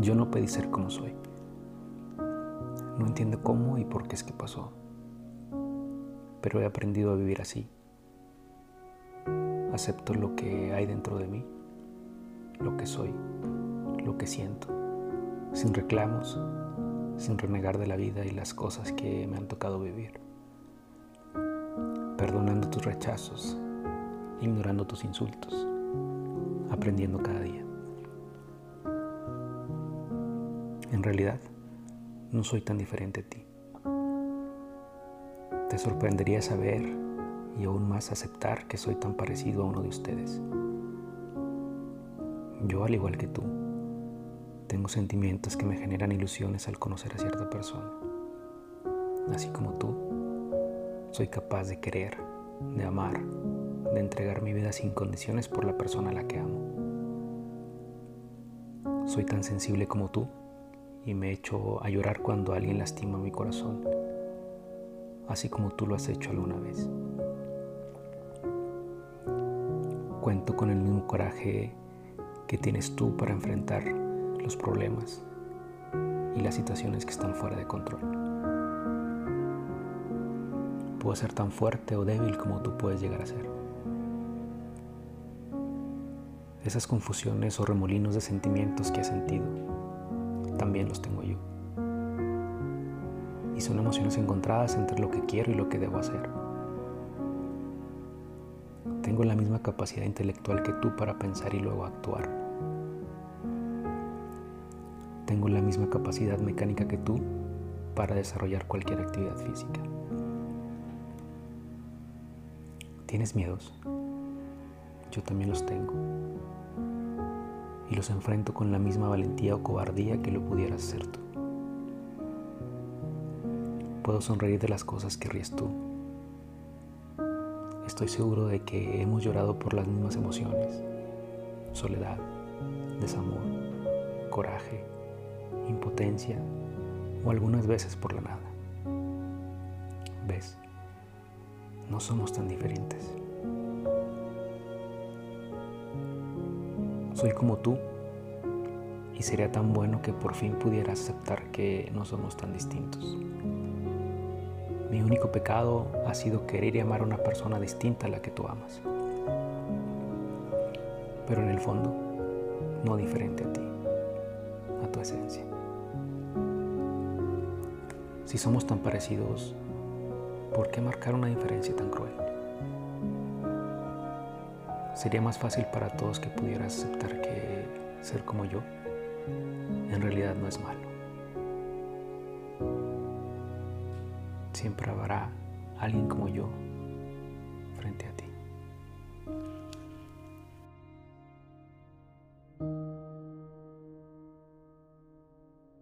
Yo no pedí ser como soy. No entiendo cómo y por qué es que pasó, pero he aprendido a vivir así. Acepto lo que hay dentro de mí, lo que soy, lo que siento, sin reclamos, sin renegar de la vida y las cosas que me han tocado vivir, perdonando tus rechazos, ignorando tus insultos, aprendiendo cada día. En realidad, no soy tan diferente a ti. Te sorprendería saber y aún más aceptar que soy tan parecido a uno de ustedes. Yo, al igual que tú, tengo sentimientos que me generan ilusiones al conocer a cierta persona. Así como tú, soy capaz de querer, de amar, de entregar mi vida sin condiciones por la persona a la que amo. Soy tan sensible como tú, y me echo a llorar cuando alguien lastima mi corazón, así como tú lo has hecho alguna vez. Cuento con el mismo coraje que tienes tú para enfrentar los problemas y las situaciones que están fuera de control. Puedo ser tan fuerte o débil como tú puedes llegar a ser. Esas confusiones o remolinos de sentimientos que has sentido también los tengo yo, y son emociones encontradas entre lo que quiero y lo que debo hacer. Tengo la misma capacidad intelectual que tú para pensar y luego actuar. Tengo la misma capacidad mecánica que tú para desarrollar cualquier actividad física. ¿Tienes miedos? Yo también los tengo, y los enfrento con la misma valentía o cobardía que lo pudieras hacer tú. Puedo sonreír de las cosas que ríes tú. Estoy seguro de que hemos llorado por las mismas emociones: soledad, desamor, coraje, impotencia o algunas veces por la nada. ¿Ves? No somos tan diferentes. Soy como tú, y sería tan bueno que por fin pudieras aceptar que no somos tan distintos. Mi único pecado ha sido querer y amar a una persona distinta a la que tú amas, pero en el fondo no diferente a ti, a tu esencia. Si somos tan parecidos, ¿por qué marcar una diferencia tan cruel? Sería más fácil para todos que pudieras aceptar que ser como yo en realidad no es malo. Siempre habrá alguien como yo frente a ti.